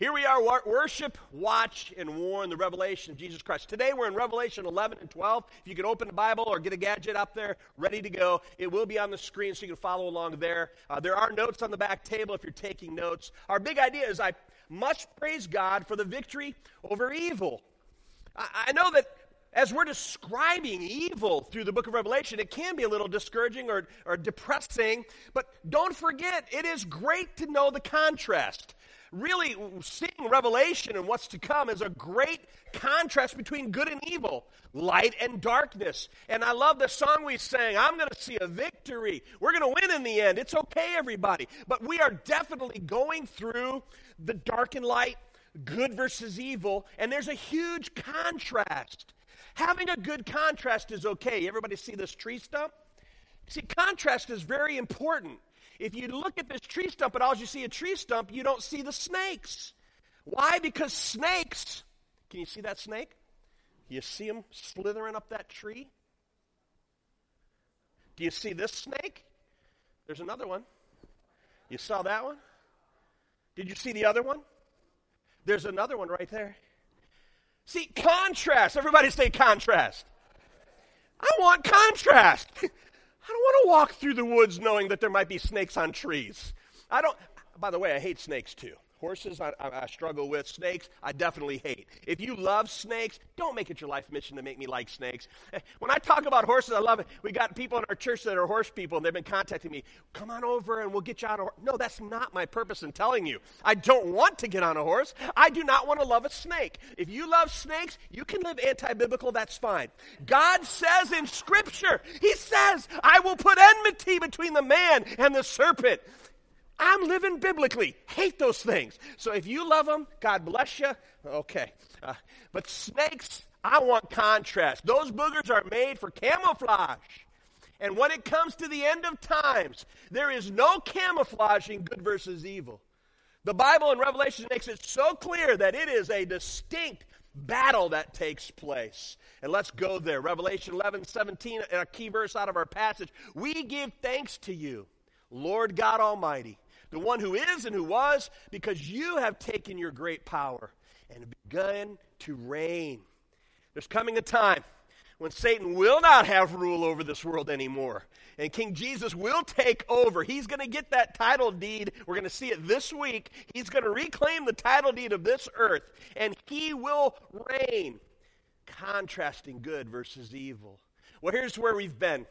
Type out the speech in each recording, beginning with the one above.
Here we are, worship, watch, and warn the revelation of Jesus Christ. Today we're in Revelation 11 and 12. If you can open the Bible or get a gadget up there, ready to go. It will be on the screen so you can follow along there. There are notes on the back table if you're taking notes. Our big idea is I must praise God for the victory over evil. I know that as we're describing evil through the book of Revelation, it can be a little discouraging or depressing, but don't forget, it is great to know the contrast. Really, seeing Revelation and what's to come is a great contrast between good and evil, light and darkness. And I love the song we sang, I'm going to see a victory. We're going to win in the end. It's okay, everybody. But we are definitely going through the dark and light, good versus evil, and there's a huge contrast. Having a good contrast is okay. Everybody see this tree stump? See, contrast is very important. If you look at this tree stump and all you see a tree stump, you don't see the snakes. Why? Because snakes, can you see that snake? You see him slithering up that tree? Do you see this snake? There's another one. You saw that one? Did you see the other one? There's another one right there. See, contrast. Everybody say contrast. I want contrast. I don't want to walk through the woods knowing that there might be snakes on trees. I don't. By the way, I hate snakes too. Horses, I struggle with. Snakes, I definitely hate. If you love snakes, don't make it your life mission to make me like snakes. When I talk about horses, I love it. We got people in our church that are horse people, and they've been contacting me. Come on over, and we'll get you on a horse. No, that's not my purpose in telling you. I don't want to get on a horse. I do not want to love a snake. If you love snakes, you can live anti-biblical. That's fine. God says in Scripture, He says, I will put enmity between the man and the serpent. I'm living biblically. Hate those things. So if you love them, God bless you. Okay. But snakes, I want contrast. Those boogers are made for camouflage. And when it comes to the end of times, there is no camouflaging good versus evil. The Bible in Revelation makes it so clear that it is a distinct battle that takes place. And let's go there. Revelation 11:17, a key verse out of our passage. We give thanks to you, Lord God Almighty, the one who is and who was, because you have taken your great power and begun to reign. There's coming a time when Satan will not have rule over this world anymore, and King Jesus will take over. He's going to get that title deed. We're going to see it this week. He's going to reclaim the title deed of this earth, and he will reign, contrasting good versus evil. Well, here's where we've been.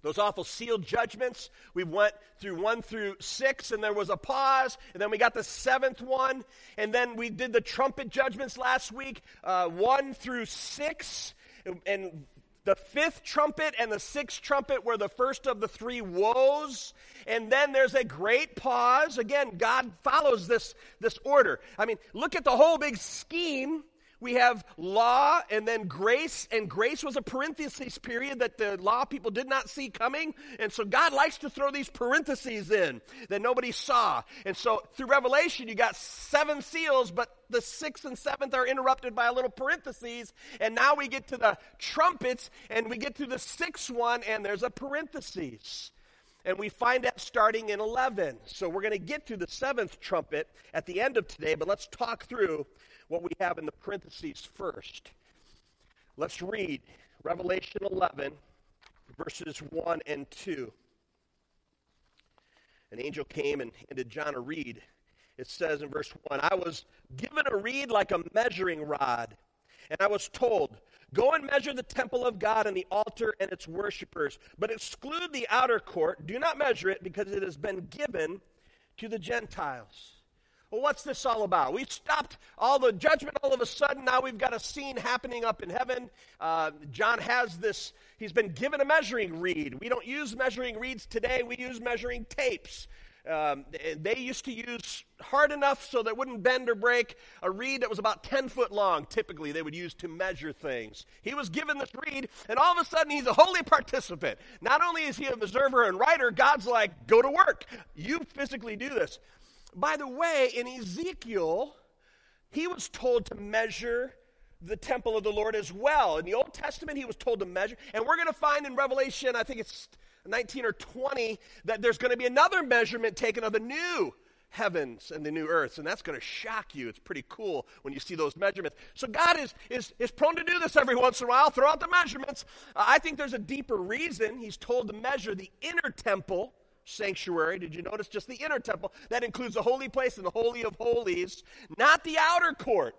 Those awful sealed judgments, we went through 1 through 6, and there was a pause, and then we got the 7th one, and then we did the trumpet judgments last week, 1 through 6, and the 5th trumpet and the 6th trumpet were the first of the 3 woes, and then there's a great pause. Again, God follows this order. I mean, look at the whole big scheme. We have law and then grace, and grace was a parenthesis period that the law people did not see coming. And so God likes to throw these parentheses in that nobody saw. And so through Revelation, you got 7 seals, but the 6th and 7th are interrupted by a little parentheses. And now we get to the trumpets, and we get to the 6th one, and there's a parentheses. And we find that starting in 11. So we're going to get to the 7th trumpet at the end of today, but let's talk through what we have in the parentheses first. Let's read Revelation 11, verses 1 and 2. An angel came and handed John a reed. It says in verse 1, I was given a reed like a measuring rod, and I was told, go and measure the temple of God and the altar and its worshipers, but exclude the outer court. Do not measure it, because it has been given to the Gentiles. Well, what's this all about? We've stopped all the judgment all of a sudden. Now we've got a scene happening up in heaven. John has this. He's been given a measuring reed. We don't use measuring reeds today. We use measuring tapes. They used to use hard enough so that it wouldn't bend or break. A reed that was about 10 foot long, typically, they would use to measure things. He was given this reed, and all of a sudden, he's a holy participant. Not only is he an observer and writer, God's like, go to work. You physically do this. By the way, in Ezekiel, he was told to measure the temple of the Lord as well. In the Old Testament, he was told to measure. And we're going to find in Revelation, I think it's 19 or 20, that there's going to be another measurement taken of the new heavens and the new earth. And that's going to shock you. It's pretty cool when you see those measurements. So God is prone to do this every once in a while, throw out the measurements. I think there's a deeper reason he's told to measure the inner temple sanctuary. Did you notice? Just the inner temple. That includes the holy place and the holy of holies, not the outer court,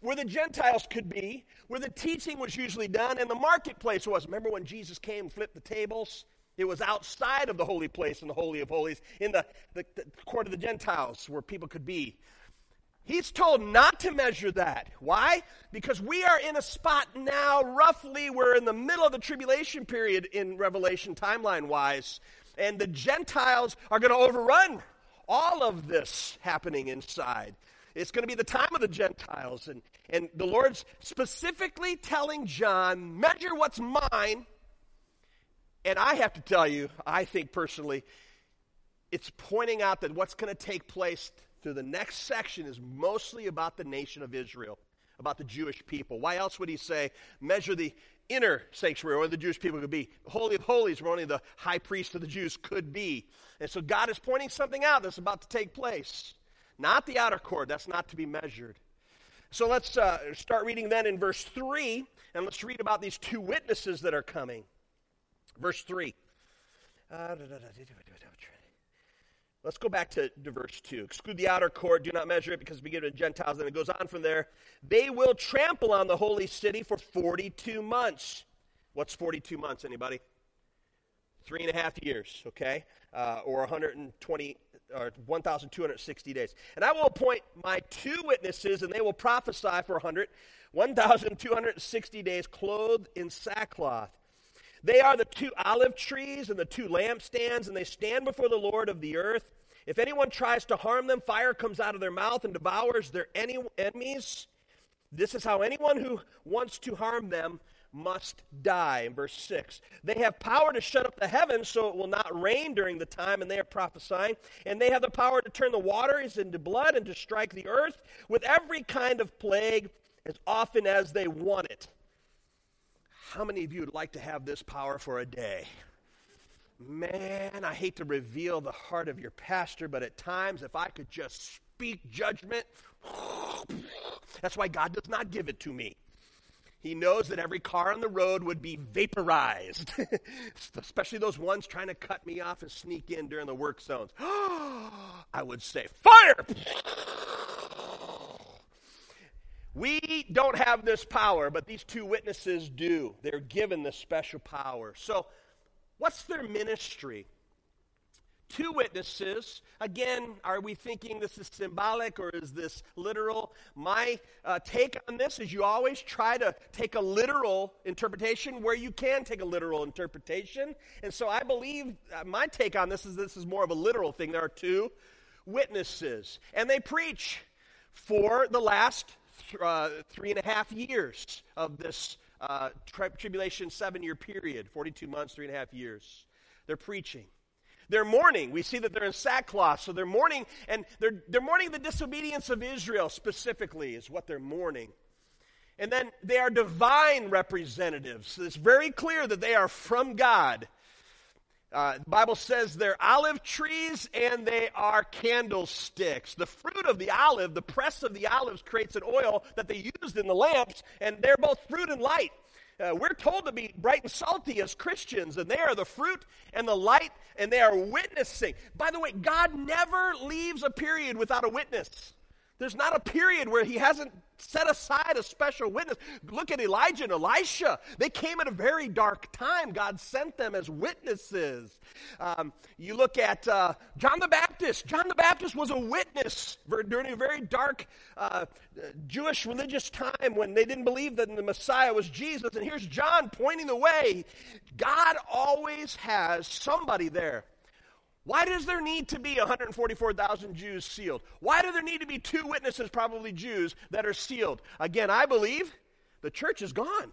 where the Gentiles could be, where the teaching was usually done, and the marketplace was. Remember when Jesus came and flipped the tables? It was outside of the holy place and the holy of holies, in the court of the Gentiles, where people could be. He's told not to measure that. Why? Because we are in a spot now, roughly, we're in the middle of the tribulation period in Revelation timeline-wise, and the Gentiles are going to overrun all of this happening inside. It's going to be the time of the Gentiles. And the Lord's specifically telling John, measure what's mine. And I have to tell you, I think personally, it's pointing out that what's going to take place through the next section is mostly about the nation of Israel, about the Jewish people. Why else would he say, measure the inner sanctuary, where the Jewish people could be, holy of holies, where only the high priest of the Jews could be. And so God is pointing something out that's about to take place. Not the outer court. That's not to be measured. So let's start reading then in verse 3, and let's read about these two witnesses that are coming. Verse 3. Let's go back to verse 2. Exclude the outer court. Do not measure it, because it be given to Gentiles. And it goes on from there. They will trample on the holy city for 42 months. What's 42 months, anybody? 3.5 years, okay? Or 120 or 1,260 days. And I will appoint my two witnesses, and they will prophesy for 1,260 days, clothed in sackcloth. They are the two olive trees and the two lampstands, and they stand before the Lord of the earth. If anyone tries to harm them, fire comes out of their mouth and devours their enemies. This is how anyone who wants to harm them must die. In verse 6, they have power to shut up the heavens so it will not rain during the time, and they are prophesying. And they have the power to turn the waters into blood and to strike the earth with every kind of plague as often as they want it. How many of you would like to have this power for a day? Man, I hate to reveal the heart of your pastor, but at times, if I could just speak judgment, that's why God does not give it to me. He knows that every car on the road would be vaporized, especially those ones trying to cut me off and sneak in during the work zones. I would say, fire! We don't have this power, but these two witnesses do. They're given this special power. So what's their ministry? Two witnesses. Again, are we thinking this is symbolic or is this literal? My take on this is you always try to take a literal interpretation where you can take a literal interpretation. And so I believe my take on this is more of a literal thing. There are two witnesses. And they preach for the last 3.5 years of this tribulation 7-year period. 42 months, 3.5 years. They're preaching. They're mourning. We see that they're in sackcloth, so they're mourning, and they're mourning the disobedience of Israel specifically is what they're mourning. And then they are divine representatives. So it's very clear that they are from God. The Bible says they're olive trees and they are candlesticks. The fruit of the olive, the press of the olives creates an oil that they used in the lamps, and they're both fruit and light. We're told to be bright and salty as Christians, and they are the fruit and the light, and they are witnessing. By the way, God never leaves a period without a witness. There's not a period where he hasn't set aside a special witness. Look at Elijah and Elisha. They came at a very dark time. God sent them as witnesses. You look at John the Baptist. John the Baptist was a witness during a very dark Jewish religious time when they didn't believe that the Messiah was Jesus. And here's John pointing the way. God always has somebody there. Why does there need to be 144,000 Jews sealed? Why do there need to be two witnesses, probably Jews, that are sealed? Again, I believe the church is gone.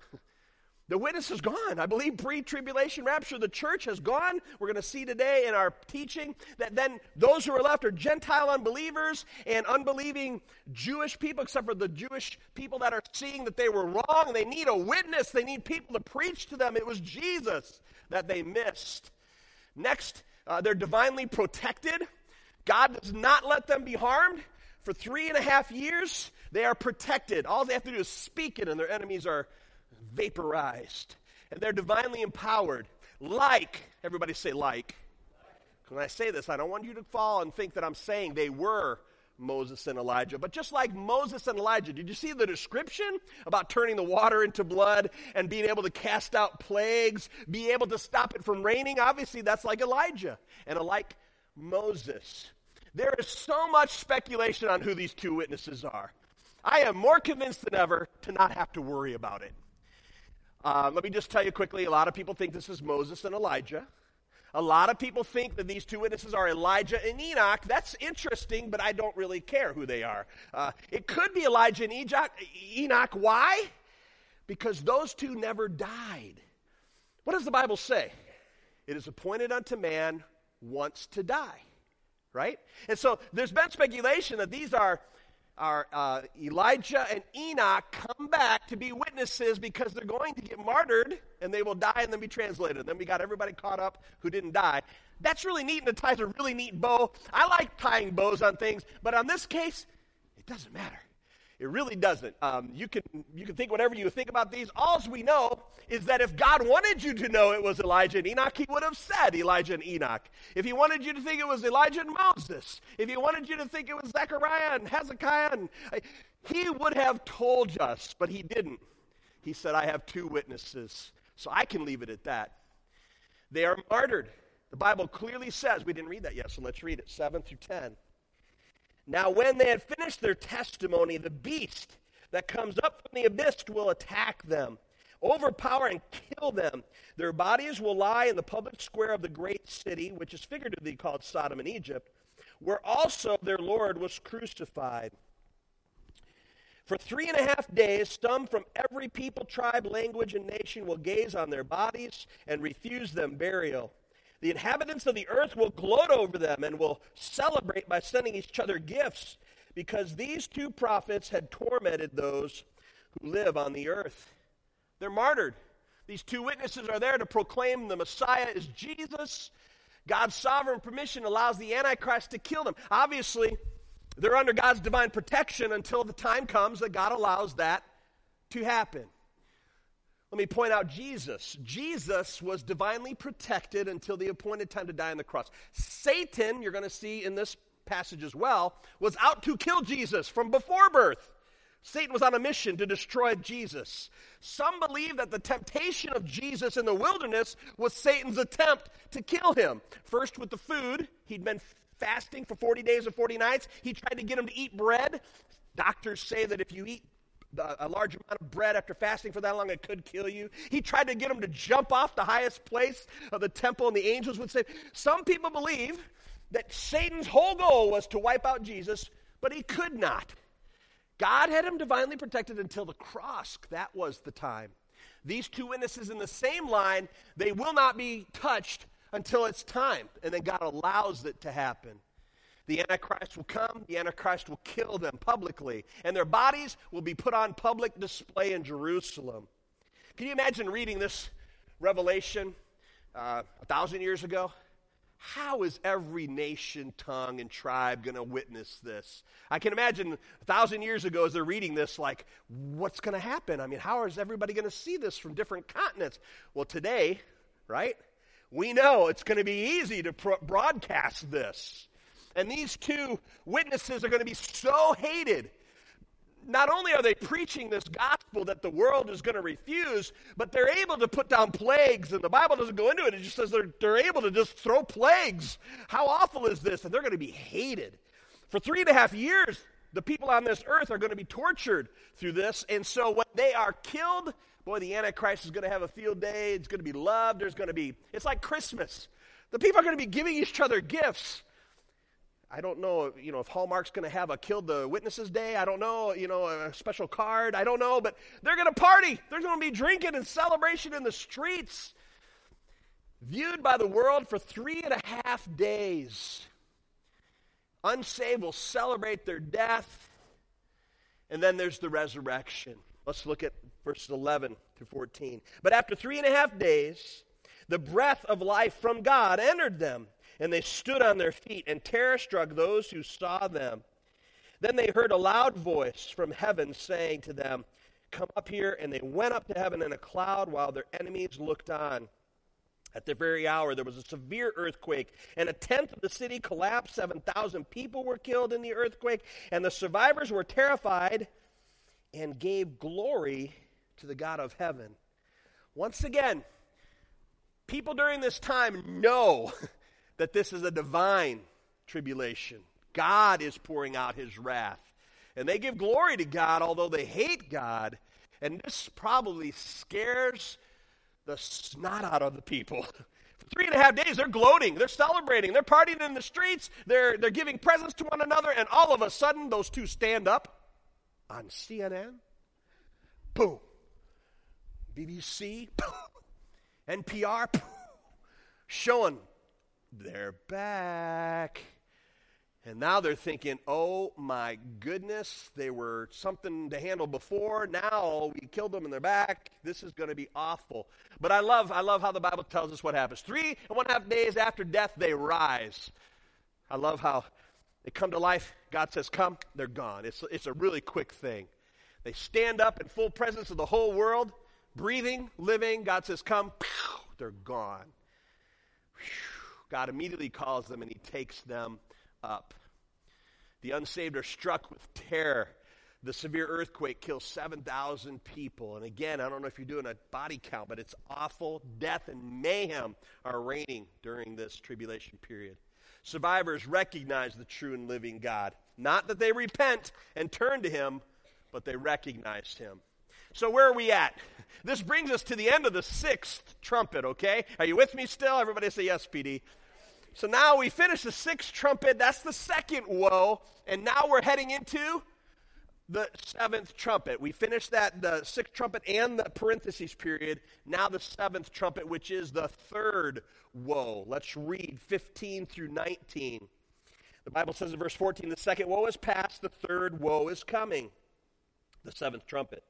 The witness is gone. I believe pre-tribulation rapture, the church has gone. We're going to see today in our teaching that then those who are left are Gentile unbelievers and unbelieving Jewish people, except for the Jewish people that are seeing that they were wrong. They need a witness. They need people to preach to them. It was Jesus that they missed. Next, they're divinely protected. God does not let them be harmed. For 3.5 years, they are protected. All they have to do is speak it, and their enemies are vaporized. And they're divinely empowered. Like, everybody say like. When I say this, I don't want you to fall and think that I'm saying they were Moses and Elijah. But just like Moses and Elijah, did you see the description about turning the water into blood and being able to cast out plagues, be able to stop it from raining? Obviously, that's like Elijah and like Moses. There is so much speculation on who these two witnesses are. I am more convinced than ever to not have to worry about it. Let me just tell you quickly, a lot of people think this is Moses and Elijah. A lot of people think that these two witnesses are Elijah and Enoch. That's interesting, but I don't really care who they are. It could be Elijah and Enoch. Why? Because those two never died. What does the Bible say? It is appointed unto man once to die, right? And so there's been speculation that these are Elijah and Enoch come back to be witnesses because they're going to get martyred and they will die and then be translated. Then we got everybody caught up who didn't die. That's really neat, and it ties a really neat bow. I like tying bows on things, but on this case, it doesn't matter. It really doesn't. You can think whatever you think about these. All we know is that if God wanted you to know it was Elijah and Enoch, he would have said Elijah and Enoch. If he wanted you to think it was Elijah and Moses, if he wanted you to think it was Zechariah and Hezekiah, he would have told us, but he didn't. He said, I have two witnesses, so I can leave it at that. They are martyred. The Bible clearly says, we didn't read that yet, so let's read it, 7 through 10. Now when they had finished their testimony, the beast that comes up from the abyss will attack them, overpower and kill them. Their bodies will lie in the public square of the great city, which is figuratively called Sodom and Egypt, where also their Lord was crucified. For 3.5 days, some from every people, tribe, language, and nation will gaze on their bodies and refuse them burial. The inhabitants of the earth will gloat over them and will celebrate by sending each other gifts, because these two prophets had tormented those who live on the earth. They're martyred. These two witnesses are there to proclaim the Messiah is Jesus. God's sovereign permission allows the Antichrist to kill them. Obviously, they're under God's divine protection until the time comes that God allows that to happen. Let me point out Jesus. Jesus was divinely protected until the appointed time to die on the cross. Satan, you're going to see in this passage as well, was out to kill Jesus from before birth. Satan was on a mission to destroy Jesus. Some believe that the temptation of Jesus in the wilderness was Satan's attempt to kill him. First with the food. He'd been fasting for 40 days and 40 nights. He tried to get him to eat bread. Doctors say that if you eat a large amount of bread after fasting for that long, it could kill you. He tried to get him to jump off the highest place of the temple, and the angels would say. Some people believe that Satan's whole goal was to wipe out Jesus, but he could not. God had him divinely protected until the cross. That was the time. These two witnesses in the same line, they will not be touched until it's time, and then God allows it to happen. The Antichrist will come, the Antichrist will kill them publicly, and their bodies will be put on public display in Jerusalem. Can you imagine reading this Revelation 1,000 years ago? How is every nation, tongue, and tribe going to witness this? I can imagine 1,000 years ago as they're reading this, like, what's going to happen? I mean, how is everybody going to see this from different continents? Well, today, right, we know it's going to be easy to broadcast this. And these two witnesses are going to be so hated. Not only are they preaching this gospel that the world is going to refuse, but they're able to put down plagues. And the Bible doesn't go into it. It just says they're able to just throw plagues. How awful is this? And they're going to be hated. For 3.5 years, the people on this earth are going to be tortured through this. And so when they are killed, boy, the Antichrist is going to have a field day. It's going to be loved. It's like Christmas. The people are going to be giving each other gifts. I don't know, if Hallmark's going to have a Killed the Witnesses Day. I don't know, a special card. I don't know, but they're going to party. They're going to be drinking and celebration in the streets. Viewed by the world for 3.5 days. Unsaved will celebrate their death. And then there's the resurrection. Let's look at verses 11 through 14. But after 3.5 days, the breath of life from God entered them. and they stood on their feet, and terror struck those who saw them. Then they heard a loud voice from heaven saying to them, "Come up here," and they went up to heaven in a cloud while their enemies looked on. At the very hour, there was a severe earthquake, and a tenth of the city collapsed. 7,000 people were killed in the earthquake, and the survivors were terrified and gave glory to the God of heaven. Once again, people during this time know that this is a divine tribulation. God is pouring out his wrath, and they give glory to God, although they hate God, and this probably scares the snot out of the people. For 3.5 days, they're gloating, they're celebrating, they're partying in the streets, they're giving presents to one another, and all of a sudden, those two stand up on CNN, boom, BBC, boom, NPR, boom, showing they're back. And now they're thinking, oh my goodness, they were something to handle before. Now we killed them and they're back. This is going to be awful. But I love how the Bible tells us what happens. 3.5 days after death, they rise. I love how they come to life. God says, come, they're gone. It's a really quick thing. They stand up in full presence of the whole world, breathing, living. God says, come, they're gone. God immediately calls them and he takes them up. The unsaved are struck with terror. The severe earthquake kills 7,000 people. And again, I don't know if you're doing a body count, but it's awful. Death and mayhem are reigning during this tribulation period. Survivors recognize the true and living God. Not that they repent and turn to him, but they recognize him. So where are we at? This brings us to the end of the sixth trumpet, okay? Are you with me still? Everybody say yes, PD. So now we finish the sixth trumpet. That's the second woe. And now we're heading into the seventh trumpet. We finished that, the sixth trumpet and the parentheses period. Now the seventh trumpet, which is the third woe. Let's read 15 through 19. The Bible says in verse 14, the second woe is past, the third woe is coming. The seventh trumpet.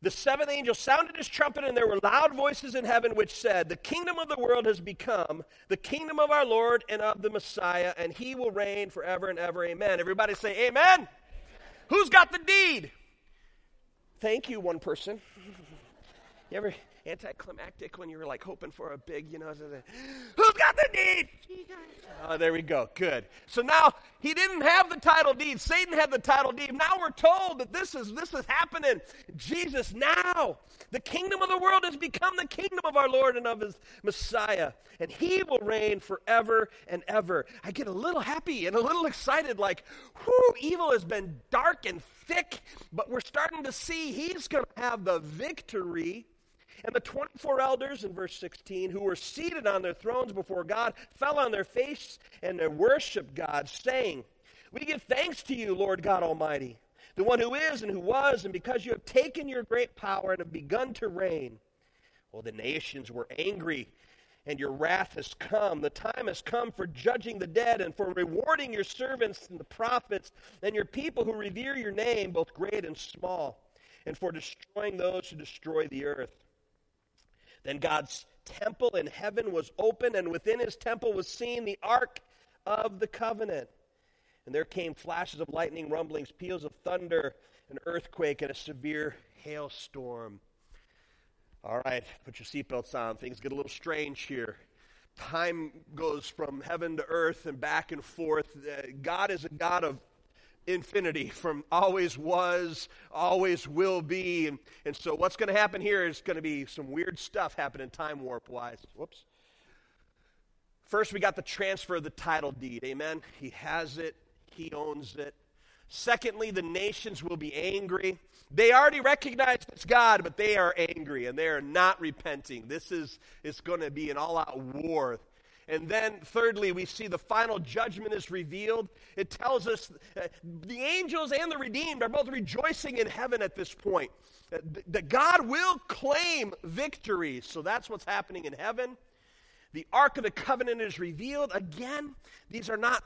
The seventh angel sounded his trumpet, and there were loud voices in heaven which said, the kingdom of the world has become the kingdom of our Lord and of the Messiah, and he will reign forever and ever. Amen. Everybody say amen. Amen. Who's got the deed? Thank you, one person. You ever anticlimactic when you were like hoping for a big, you know, who's got the deed? Oh, there we go. Good. So now he didn't have the title deed. Satan had the title deed. Now we're told that this is happening. Jesus, now the kingdom of the world has become the kingdom of our Lord and of his Messiah, and he will reign forever and ever. I get a little happy and a little excited, like, whoo, evil has been dark and thick, but we're starting to see he's going to have the victory. And the 24 elders, in verse 16, who were seated on their thrones before God, fell on their face and they worshiped God, saying, we give thanks to you, Lord God Almighty, the one who is and who was, and because you have taken your great power and have begun to reign. Well, the nations were angry, and your wrath has come. The time has come for judging the dead and for rewarding your servants and the prophets and your people who revere your name, both great and small, and for destroying those who destroy the earth. Then God's temple in heaven was opened, and within his temple was seen the Ark of the Covenant. And there came flashes of lightning, rumblings, peals of thunder, an earthquake, and a severe hailstorm. All right, put your seatbelts on. Things get a little strange here. Time goes from heaven to earth and back and forth. God is a God of infinity, from always was, always will be. And so what's going to happen here is going to be some weird stuff happening time warp wise. Whoops. First, we got the transfer of the title deed. Amen. He has it. He owns it. Secondly, the nations will be angry. They already recognize it's God, but they are angry and they are not repenting. It's going to be an all-out war. And then, thirdly, we see the final judgment is revealed. It tells us the angels and the redeemed are both rejoicing in heaven at this point. That God will claim victory. So that's what's happening in heaven. The Ark of the Covenant is revealed. Again, these are not,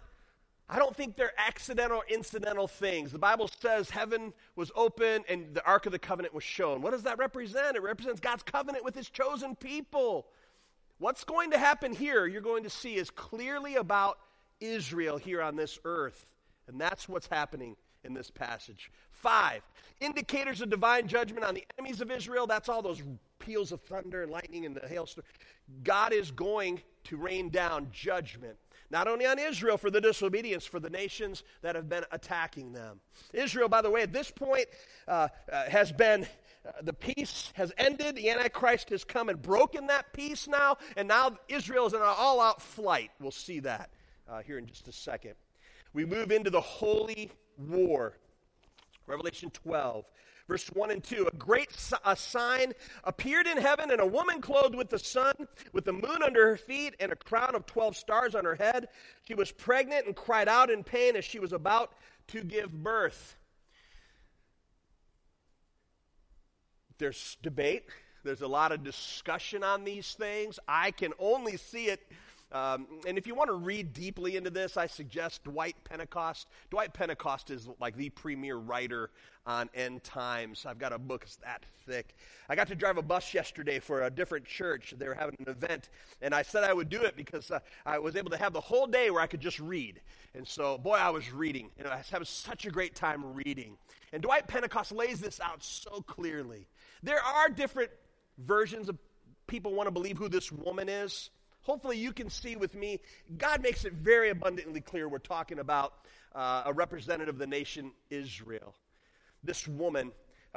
I don't think they're accidental or incidental things. The Bible says heaven was open and the Ark of the Covenant was shown. What does that represent? It represents God's covenant with his chosen people. What's going to happen here, you're going to see, is clearly about Israel here on this earth. And that's what's happening in this passage. 5, indicators of divine judgment on the enemies of Israel. That's all those peals of thunder and lightning and the hailstorm. God is going to rain down judgment, not only on Israel for the disobedience, for the nations that have been attacking them. Israel, by the way, at this point has been... the peace has ended. The Antichrist has come and broken that peace now. And now Israel is in an all-out flight. We'll see that here in just a second. We move into the holy war. Revelation 12, verse 1 and 2. A great sign appeared in heaven, and a woman clothed with the sun, with the moon under her feet, and a crown of 12 stars on her head. She was pregnant and cried out in pain as she was about to give birth. There's debate. There's a lot of discussion on these things. I can only see it. And if you want to read deeply into this, I suggest Dwight Pentecost. Dwight Pentecost is like the premier writer on end times. I've got a book that's that thick. I got to drive a bus yesterday for a different church. They were having an event, and I said I would do it because I was able to have the whole day where I could just read. And so, boy, I was reading. And I was having such a great time reading. And Dwight Pentecost lays this out so clearly. There are different versions of people want to believe who this woman is. Hopefully you can see with me, God makes it very abundantly clear we're talking about a representative of the nation Israel. This woman,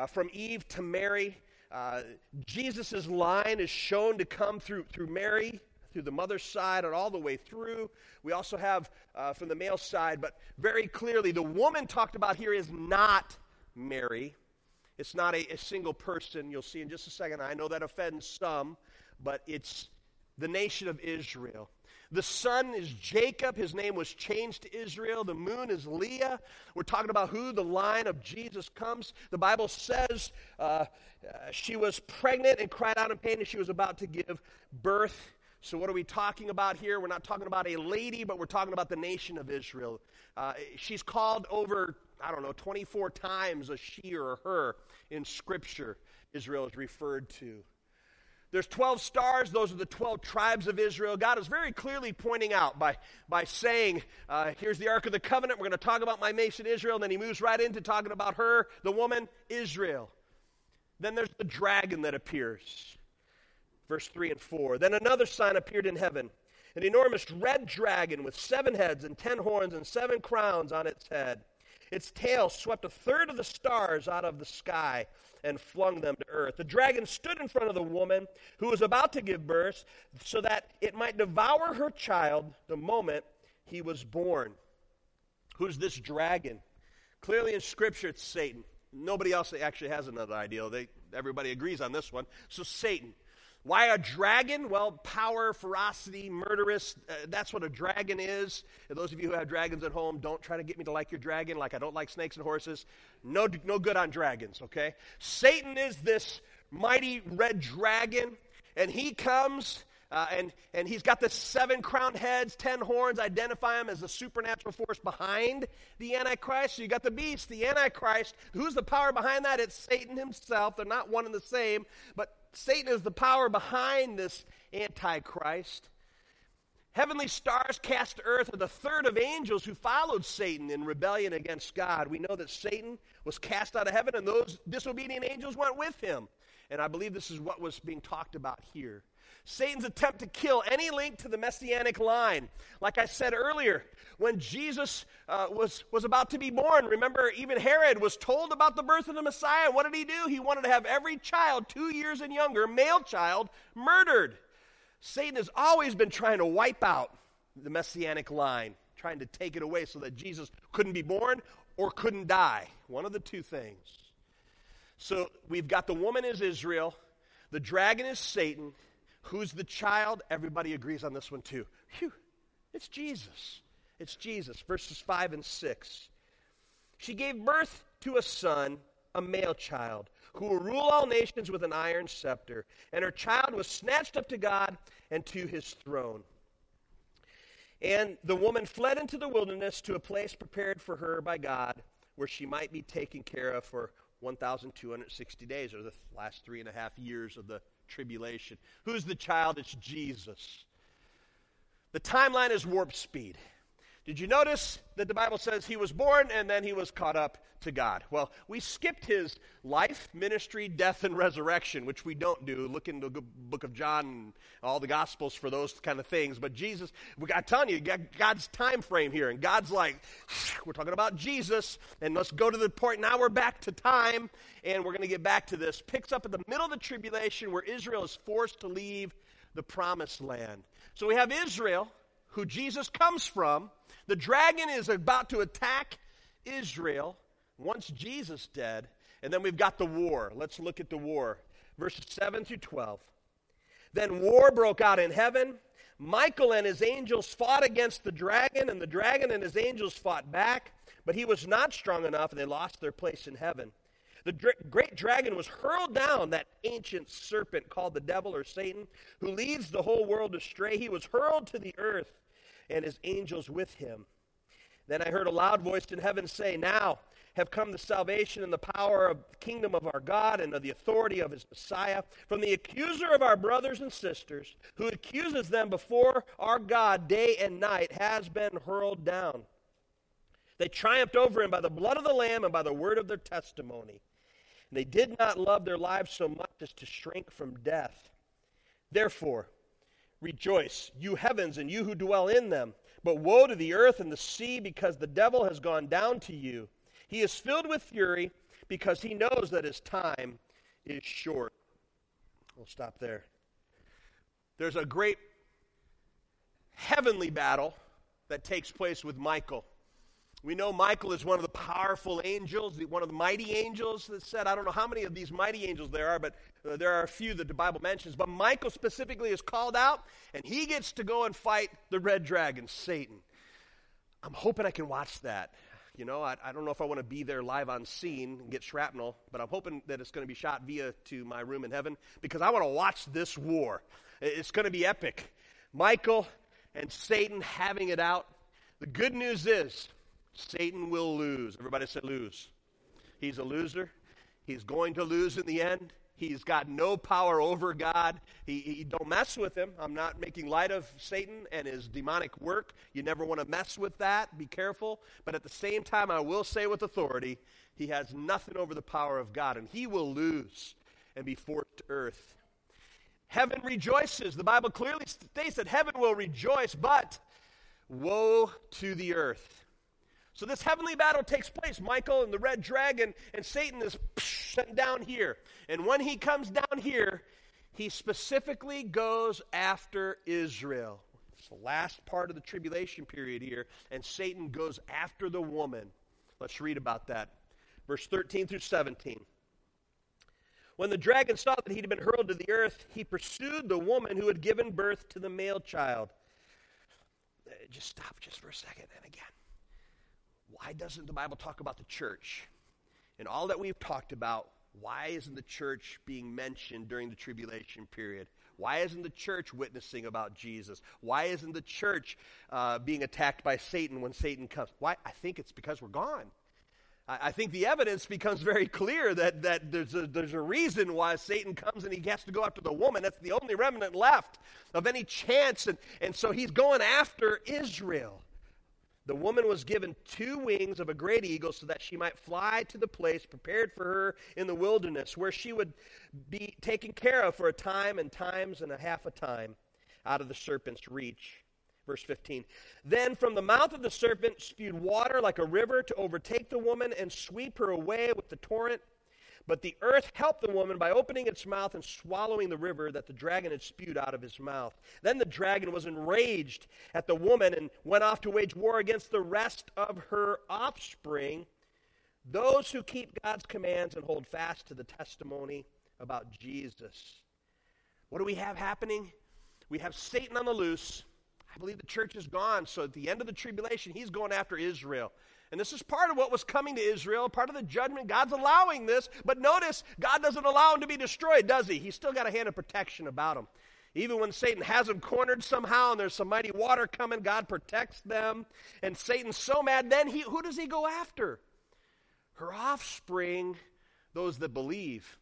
from Eve to Mary, Jesus' line is shown to come through Mary, through the mother's side, and all the way through. We also have from the male side, but very clearly the woman talked about here is not Mary. It's not a single person. You'll see in just a second. I know that offends some, but it's the nation of Israel. The sun is Jacob. His name was changed to Israel. The moon is Leah. We're talking about who the line of Jesus comes. The Bible says she was pregnant and cried out in pain, and she was about to give birth. So what are we talking about here? We're not talking about a lady, but we're talking about the nation of Israel. She's called over, 24 times a she or a her in Scripture. Israel is referred to. There's 12 stars. Those are the 12 tribes of Israel. God is very clearly pointing out by saying, here's the Ark of the Covenant. We're going to talk about my nation, Israel. And then he moves right into talking about her, the woman, Israel. Then there's the dragon that appears. Verse 3 and 4. Then another sign appeared in heaven, an enormous red dragon with 7 heads and 10 horns and 7 crowns on its head. Its tail swept a third of the stars out of the sky and flung them to earth. The dragon stood in front of the woman who was about to give birth so that it might devour her child the moment he was born. Who's this dragon? Clearly in Scripture, it's Satan. Nobody else actually has another idea. Everybody agrees on this one. So Satan. Why a dragon? Well, power, ferocity, murderous. That's what a dragon is. And those of you who have dragons at home, don't try to get me to like your dragon like I don't like snakes and horses. No good on dragons, okay? Satan is this mighty red dragon, and he comes, and he's got the 7 crowned heads, 10 horns. Identify him as the supernatural force behind the Antichrist. So you got the beast, the Antichrist. Who's the power behind that? It's Satan himself. They're not one and the same, but Satan is the power behind this Antichrist. Heavenly stars cast to earth are the third of angels who followed Satan in rebellion against God. We know that Satan was cast out of heaven, and those disobedient angels went with him. And I believe this is what was being talked about here. Satan's attempt to kill any link to the Messianic line. Like I said earlier, when Jesus was about to be born, remember, even Herod was told about the birth of the Messiah. What did he do? He wanted to have every child 2 years and younger, male child, murdered. Satan has always been trying to wipe out the Messianic line, trying to take it away so that Jesus couldn't be born or couldn't die. One of the two things. So we've got the woman is Israel, the dragon is Satan. Who's the child? Everybody agrees on this one too. Phew, it's Jesus. It's Jesus. Verses 5 and 6. She gave birth to a son, a male child, who will rule all nations with an iron scepter. And her child was snatched up to God and to his throne. And the woman fled into the wilderness to a place prepared for her by God, where she might be taken care of for 1,260 days, or the last 3.5 years of the tribulation. Who's the child? It's Jesus. The timeline is warp speed. Did you notice that the Bible says he was born and then he was caught up to God? Well, we skipped his life, ministry, death, and resurrection, which we don't do. Look in the book of John and all the Gospels for those kind of things. But Jesus, I'm telling you, God's time frame here. And God's like, we're talking about Jesus. And let's go to the point. Now we're back to time. And we're going to get back to this. Picks up in the middle of the tribulation where Israel is forced to leave the promised land. So we have Israel, who Jesus comes from. The dragon is about to attack Israel once Jesus is dead. And then we've got the war. Let's look at the war. Verses 7 through 12. Then war broke out in heaven. Michael and his angels fought against the dragon, and the dragon and his angels fought back. But he was not strong enough, and they lost their place in heaven. The great dragon was hurled down, that ancient serpent called the devil or Satan, who leads the whole world astray. He was hurled to the earth, and his angels with him. Then I heard a loud voice in heaven say, now have come the salvation and the power of the kingdom of our God and of the authority of his Messiah, from the accuser of our brothers and sisters, who accuses them before our God day and night, has been hurled down. They triumphed over him by the blood of the Lamb and by the word of their testimony. And they did not love their lives so much as to shrink from death. Therefore, rejoice, you heavens, and you who dwell in them. But woe to the earth and the sea, because the devil has gone down to you. He is filled with fury, because he knows that his time is short. We'll stop there. There's a great heavenly battle that takes place with Michael. We know Michael is one of the powerful angels, one of the mighty angels that said, I don't know how many of these mighty angels there are, but there are a few that the Bible mentions. But Michael specifically is called out, and he gets to go and fight the red dragon, Satan. I'm hoping I can watch that. You know, I don't know if I want to be there live on scene and get shrapnel, but I'm hoping that it's going to be shot via to my room in heaven, because I want to watch this war. It's going to be epic. Michael and Satan having it out. The good news is, Satan will lose. Everybody say lose. He's a loser. He's going to lose in the end. He's got no power over God. He don't mess with him. I'm not making light of Satan and his demonic work. You never want to mess with that. Be careful. But at the same time, I will say with authority, he has nothing over the power of God, and he will lose and be forced to earth. Heaven rejoices. The Bible clearly states that heaven will rejoice, but woe to the earth. So this heavenly battle takes place. Michael and the red dragon and Satan is sent down here. And when he comes down here, he specifically goes after Israel. It's the last part of the tribulation period here. And Satan goes after the woman. Let's read about that. Verse 13 through 17. When the dragon saw that he'd been hurled to the earth, he pursued the woman who had given birth to the male child. Just stop just for a second and again. Why doesn't the Bible talk about the church? And all that we've talked about, why isn't the church being mentioned during the tribulation period? Why isn't the church witnessing about Jesus? Why isn't the church being attacked by Satan when Satan comes? Why? I think it's because we're gone. I think the evidence becomes very clear that there's a reason why Satan comes and he has to go after the woman. That's the only remnant left of any chance. And so he's going after Israel. The woman was given two wings of a great eagle so that she might fly to the place prepared for her in the wilderness, where she would be taken care of for a time and times and a half a time out of the serpent's reach. Verse 15. Then from the mouth of the serpent spewed water like a river to overtake the woman and sweep her away with the torrent. But the earth helped the woman by opening its mouth and swallowing the river that the dragon had spewed out of his mouth. Then the dragon was enraged at the woman and went off to wage war against the rest of her offspring, those who keep God's commands and hold fast to the testimony about Jesus. What do we have happening? We have Satan on the loose. I believe the church is gone, so at the end of the tribulation, he's going after Israel. And this is part of what was coming to Israel, part of the judgment. God's allowing this, but notice, God doesn't allow him to be destroyed, does he? He's still got a hand of protection about him. Even when Satan has him cornered somehow and there's some mighty water coming, God protects them. And Satan's so mad, then who does he go after? Her offspring, those that believe.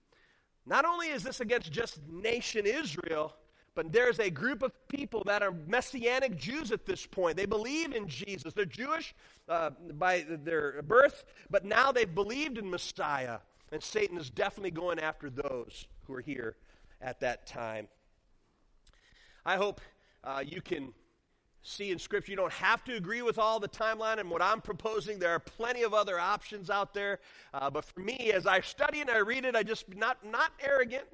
Not only is this against just nation Israel, but there's a group of people that are Messianic Jews at this point. They believe in Jesus. They're Jewish by their birth, but now they've believed in Messiah. And Satan is definitely going after those who are here at that time. I hope you can see in Scripture, you don't have to agree with all the timeline and what I'm proposing. There are plenty of other options out there. But for me, as I study and I read it, I just, not arrogant.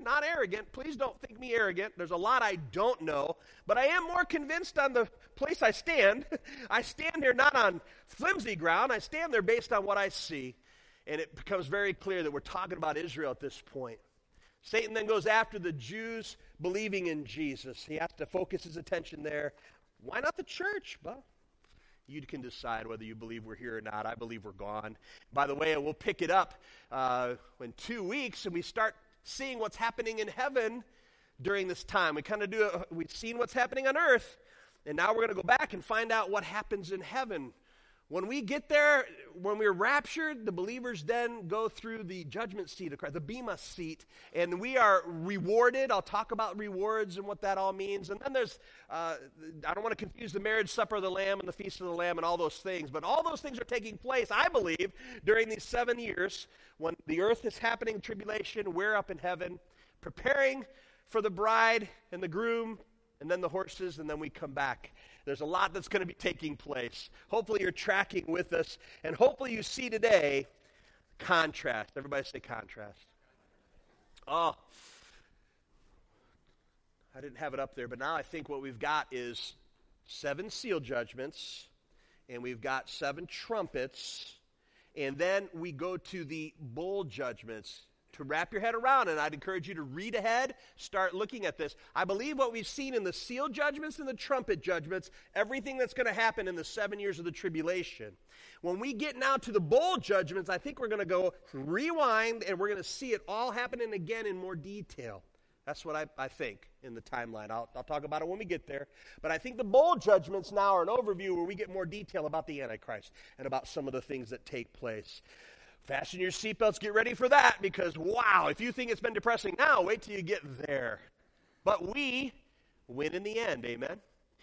Please don't think me arrogant. There's a lot I don't know. But I am more convinced on the place I stand. I stand here not on flimsy ground. I stand there based on what I see. And it becomes very clear that we're talking about Israel at this point. Satan then goes after the Jews believing in Jesus. He has to focus his attention there. Why not the church? Well, you can decide whether you believe we're here or not. I believe we're gone. By the way, we'll pick it up in 2 weeks, and we start seeing what's happening in heaven during this time. We've seen what's happening on earth, and now we're going to go back and find out what happens in heaven. When we get there, when we're raptured, the believers then go through the judgment seat of Christ, the Bema seat, and we are rewarded. I'll talk about rewards and what that all means. And then there's, I don't want to confuse the marriage supper of the Lamb and the feast of the Lamb and all those things, but all those things are taking place, I believe, during these 7 years when the earth is happening, tribulation, we're up in heaven, preparing for the bride and the groom, and then the horses, and then we come back. There's a lot that's going to be taking place. Hopefully you're tracking with us, and hopefully you see today contrast. Everybody say contrast. Oh, I didn't have it up there, but now I think what we've got is 7 seal judgments, and we've got 7 trumpets, and then we go to the bowl judgments. To wrap your head around, and I'd encourage you to read ahead, start looking at this. I believe what we've seen in the seal judgments and the trumpet judgments, everything that's going to happen in the 7 years of the tribulation. When we get now to the bowl judgments, I think we're going to go rewind, and we're going to see it all happening again in more detail. That's what I think in the timeline. I'll talk about it when we get there. But I think the bowl judgments now are an overview where we get more detail about the Antichrist and about some of the things that take place. Fasten your seatbelts, get ready for that, because wow, if you think it's been depressing now, wait till you get there. But we win in the end, amen?